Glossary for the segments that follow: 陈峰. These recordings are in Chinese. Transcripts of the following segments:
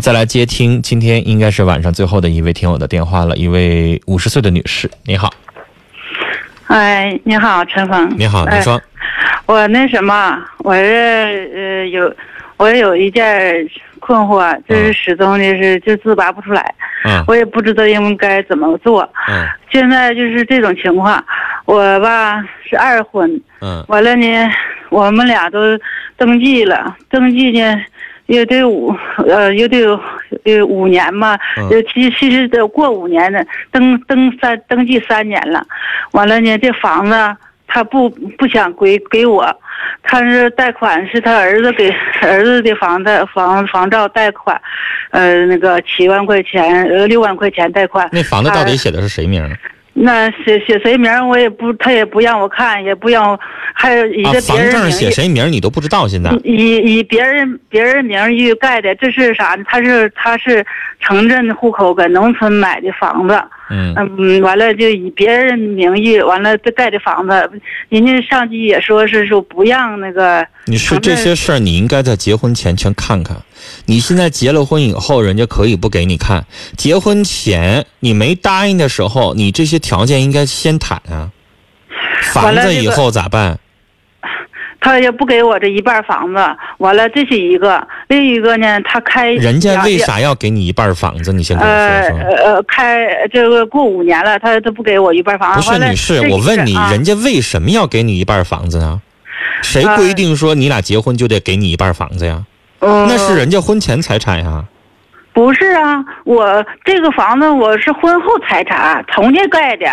再来接听，今天应该是晚上最后的一位听友的电话了，一位50岁的女士，你好。哎，你好，陈峰。你好，您说。我那什么，我是我有一件困惑，就是始终就是自拔不出来。嗯。我也不知道应该怎么做。嗯。现在就是这种情况，我吧是二婚。嗯。完了呢，我们俩都登记了，登记呢。也得五年嘛，其实得过5年了，登记3年了，完了呢，这房子他不想给我，他是贷款，是他儿子给儿子的房照贷款，那个7万块钱，6万块钱贷款。那房子到底写的是谁名？那写谁名我也不，他也不让我看，也不让，还有一个别人名、啊、房证写谁名你都不知道，现在以别人名义盖的，这是啥？他是城镇户口搁农村买的房子，完了就以别人名义完了盖的房子，人家上级也说不让那个。你说这些事儿，你应该在结婚前全看看。你现在结了婚以后，人家可以不给你看。结婚前你没答应的时候，你这些条件应该先谈啊。房子以后咋办？他也不给我这一半房子，完了这是一个，另一个呢，他开人家为啥要给你一半房子？你先跟我说说。开这个过5年了，他不给我一半房子。不是女士，我问你，人家为什么要给你一半房子呢？谁规定说你俩结婚就得给你一半房子呀？那是人家婚前财产呀。不是啊，我这个房子我是婚后财产，从这盖的。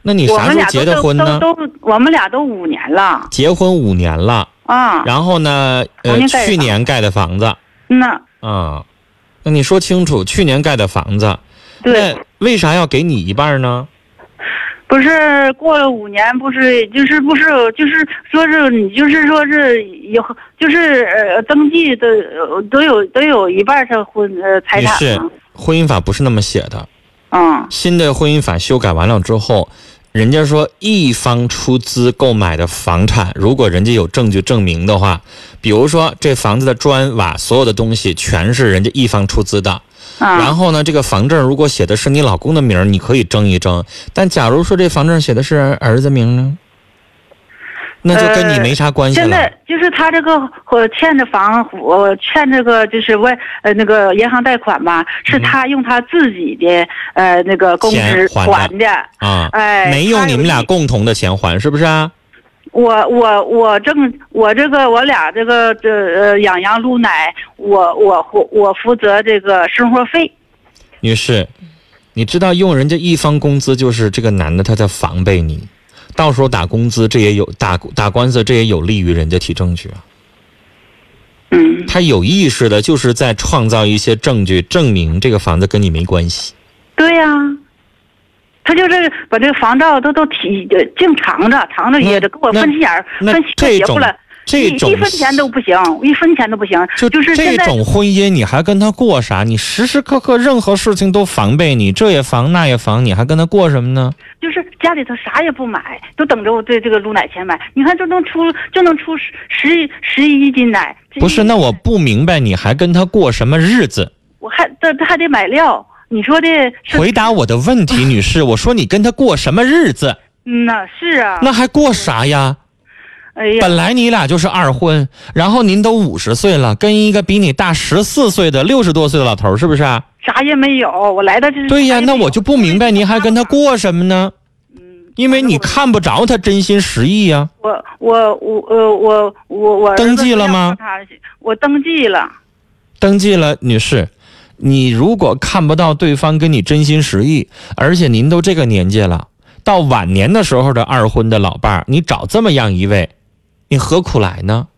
那你啥时候结的婚呢？我们俩都5年了，结婚5年了啊。然后呢，去年盖的房子。那啊，那你说清楚，去年盖的房子，对，那为啥要给你一半呢？不是过了5年，不是就是不是就是说是你就是说是以后就是登记的都有一半是财产。是婚姻法不是那么写的。嗯。新的婚姻法修改完了之后。人家说一方出资购买的房产，如果人家有证据证明的话，比如说这房子的砖瓦所有的东西全是人家一方出资的，然后呢，这个房证如果写的是你老公的名，你可以争一争，但假如说这房证写的是儿子名呢，那就跟你没啥关系了。现在就是他这个欠着房，欠这个就是那个银行贷款吧，是他用他自己的那个工资还的啊，哎，没用你们俩共同的钱还，是不是啊？我俩养羊撸奶，我负责这个生活费。女士，你知道用人家一方工资，就是这个男的他在防备你。到时候打工资，这也有打官司，这也有利于人家提证据啊。嗯，他有意识的，就是在创造一些证据，证明这个房子跟你没关系。对呀、啊，他就是把这个房照都提，净藏着掖着，给我分钱儿，分钱结不了，一分钱都不行，一分钱都不行。就是这种婚姻，你还跟他过啥？你时时刻刻任何事情都防备你，这也防那也防，你还跟他过什么呢？就是家里头啥也不买，都等着我对这个撸奶钱买。你看就能出十一斤奶。不是，那我不明白你还跟他过什么日子？我还得买料。你说的是回答我的问题，女士。我说你跟他过什么日子？那是啊。那还过啥呀？哎呀，本来你俩就是二婚，然后您都50岁了，跟一个比你大14岁的60多岁的老头，是不是啊？啥也没有，我来的这是。对呀，那我就不明白您还跟他过什么呢？因为你看不着他真心实意呀、啊。我登记了吗？我登记了。登记了，女士，你如果看不到对方跟你真心实意，而且您都这个年纪了，到晚年的时候的二婚的老伴儿，你找这么样一位。你何苦来呢？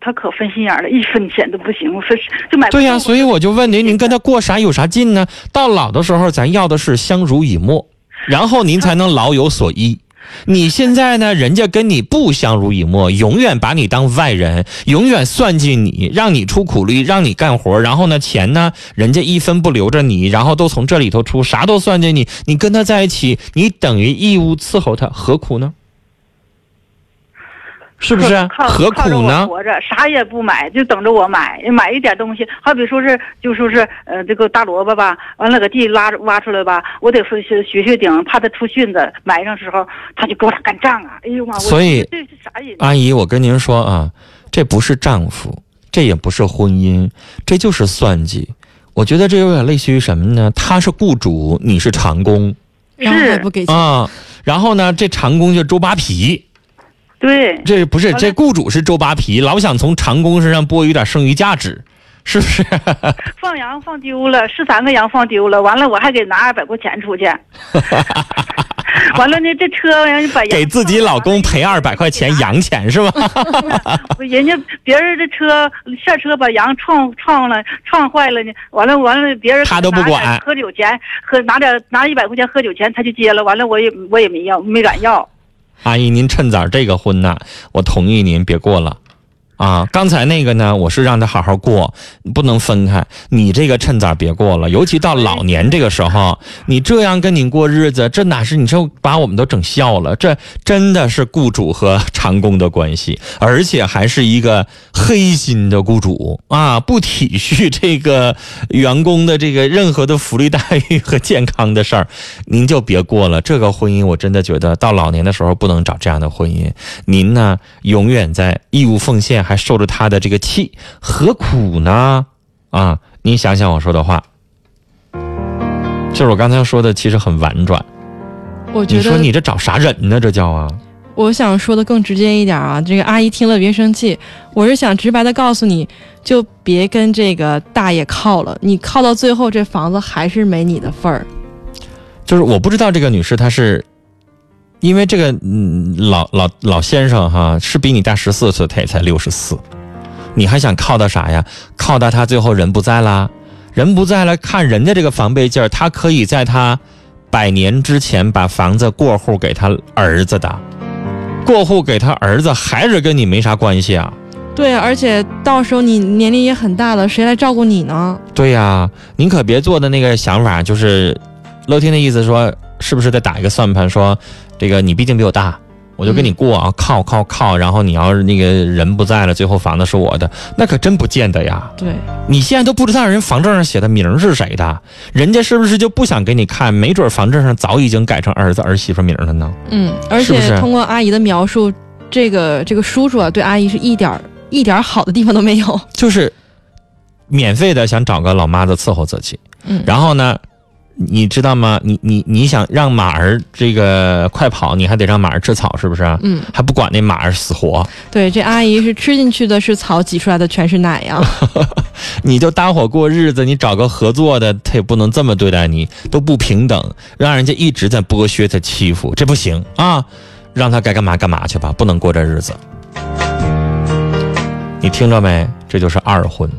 他可分心眼了，一分钱都不行，我分就买不。对呀、啊，所以我就问您，您跟他过啥有啥劲呢？到老的时候，咱要的是相濡以沫，然后您才能老有所依。你现在呢，人家跟你不相濡以沫，永远把你当外人，永远算计你，让你出苦力，让你干活，然后呢，钱呢，人家一分不留着你，然后都从这里头出，啥都算计你。你跟他在一起，你等于义务伺候他，何苦呢？是不是？何苦呢？活着啥也不买，就等着我买一点东西。好比说是，就说是这个大萝卜吧，完了搁地挖出来吧，我得说学顶，怕它出蕈子。埋上时候他就给我俩干仗啊！哎呦妈！所以这是啥意思？阿姨，我跟您说啊，这不是丈夫，这也不是婚姻，这就是算计。我觉得这有点类似于什么呢？他是雇主，你是长工，然后还不给钱啊！然后呢，这长工就周扒皮。对，这不是这雇主是周扒皮，老想从长工身上剥有点剩余价值，是不是？放羊放丢了，13个羊放丢了，完了我还给拿200块钱出去，完了呢这车把羊给自己老公赔200块钱羊钱是吧？人家别人这车下车把羊撞坏了呢，完了别人他都不管，喝酒钱拿100块钱喝酒钱他就接了，完了我也没敢要。阿姨，您趁早这个婚呢，我同意您别过了，啊，刚才那个呢，我是让他好好过，不能分开。你这个趁早别过了，尤其到老年这个时候，你这样跟你过日子，这哪是你这把我们都整笑了？这真的是雇主和长工的关系，而且还是一个黑心的雇主啊，不体恤这个员工的这个任何的福利待遇和健康的事儿，您就别过了。这个婚姻我真的觉得到老年的时候不能找这样的婚姻。您呢，永远在义务奉献。还受着他的这个气，何苦呢？啊，您想想我说的话，就是我刚才说的，其实很婉转。我觉得你说你这找啥人呢？这叫啊！我想说的更直接一点啊，这个阿姨听了别生气，我是想直白的告诉你，就别跟这个大爷靠了，你靠到最后这房子还是没你的份儿。就是我不知道这个女士她是。因为这个老先生哈是比你大14岁，他也才64，你还想靠到啥呀？靠到他最后人不在啦，人不在了，看人家这个防备劲儿，他可以在他100年之前把房子过户给他儿子的，过户给他儿子还是跟你没啥关系啊。对，而且到时候你年龄也很大了，谁来照顾你呢？对呀、啊，您可别做的那个想法就是，乐天的意思说。是不是再打一个算盘说这个你毕竟比我大，我就跟你过啊，靠，然后你要是那个人不在了，最后房子是我的，那可真不见得呀。对，你现在都不知道人房证上写的名是谁的，人家是不是就不想给你看，没准房证上早已经改成儿子儿媳妇名了呢。嗯，而且是不是通过阿姨的描述，这个叔叔啊，对阿姨是一点好的地方都没有，就是免费的想找个老妈子伺候自己。嗯，然后呢你知道吗？你想让马儿这个快跑，你还得让马儿吃草，是不是？嗯，还不管那马儿死活。对，这阿姨是吃进去的是草，挤出来的全是奶呀。你就搭伙过日子，你找个合作的，他也不能这么对待你，都不平等，让人家一直在剥削、在欺负，这不行啊！让他该干嘛干嘛去吧，不能过这日子。你听着没？这就是二婚。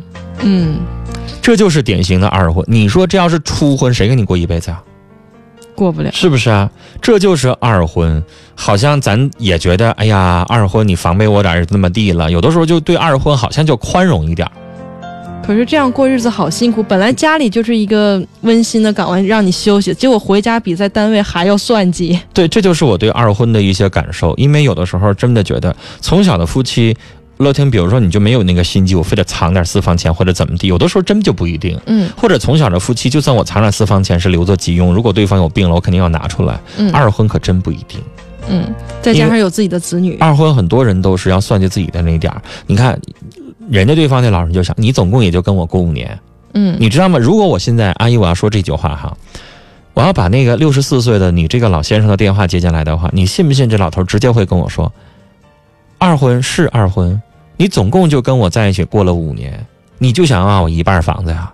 嗯。这就是典型的二婚，你说这要是初婚，谁跟你过一辈子啊？过不了，是不是啊？这就是二婚，好像咱也觉得，哎呀，二婚你防备我点那么地了，有的时候就对二婚好像就宽容一点。可是这样过日子好辛苦，本来家里就是一个温馨的港湾，让你休息，结果回家比在单位还要算计。对，这就是我对二婚的一些感受，因为有的时候真的觉得从小的夫妻。乐天，比如说你就没有那个心机，我非得藏点私房钱或者怎么地，有的时候真就不一定。嗯，或者从小的夫妻，就算我藏点私房钱是留作急用，如果对方有病了，我肯定要拿出来。嗯，二婚可真不一定。嗯，再加上有自己的子女，二婚很多人都是要算计自己的那点儿。你看，人家对方那老人就想，你总共也就跟我过5年。嗯，你知道吗？如果我现在阿姨我要说这句话哈，我要把那个64岁的你这个老先生的电话接进来的话，你信不信这老头直接会跟我说，二婚是二婚。你总共就跟我在一起过了5年，你就想要我一半房子呀？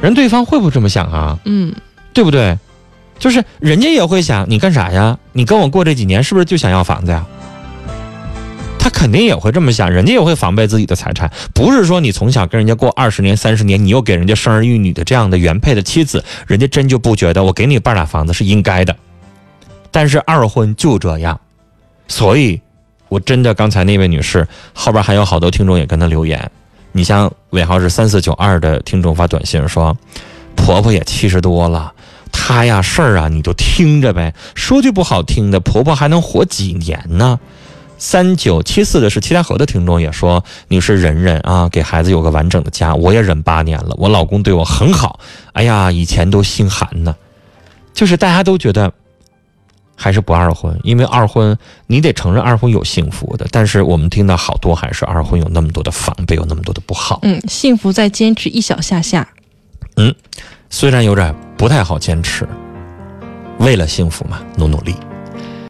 人对方会不会这么想啊？嗯，对不对？就是人家也会想，你干啥呀？你跟我过这几年是不是就想要房子呀？他肯定也会这么想，人家也会防备自己的财产。不是说你从小跟人家过20年、30年，你又给人家生儿育女的这样的原配的妻子，人家真就不觉得我给你半打房子是应该的。但是二婚就这样，所以。我真的，刚才那位女士后边还有好多听众也跟她留言。你像尾号是3492的听众发短信说，婆婆也70多了，她呀事儿啊你就听着呗。说句不好听的，婆婆还能活几年呢？ 3974的是七台河的听众也说，女士忍忍啊，给孩子有个完整的家。我也忍8年了，我老公对我很好，哎呀，以前都心寒呢。就是大家都觉得还是不二婚，因为二婚你得承认二婚有幸福的，但是我们听到好多还是二婚有那么多的防备，有那么多的不好。幸福在坚持一小下下。虽然有点不太好坚持，为了幸福嘛，努力。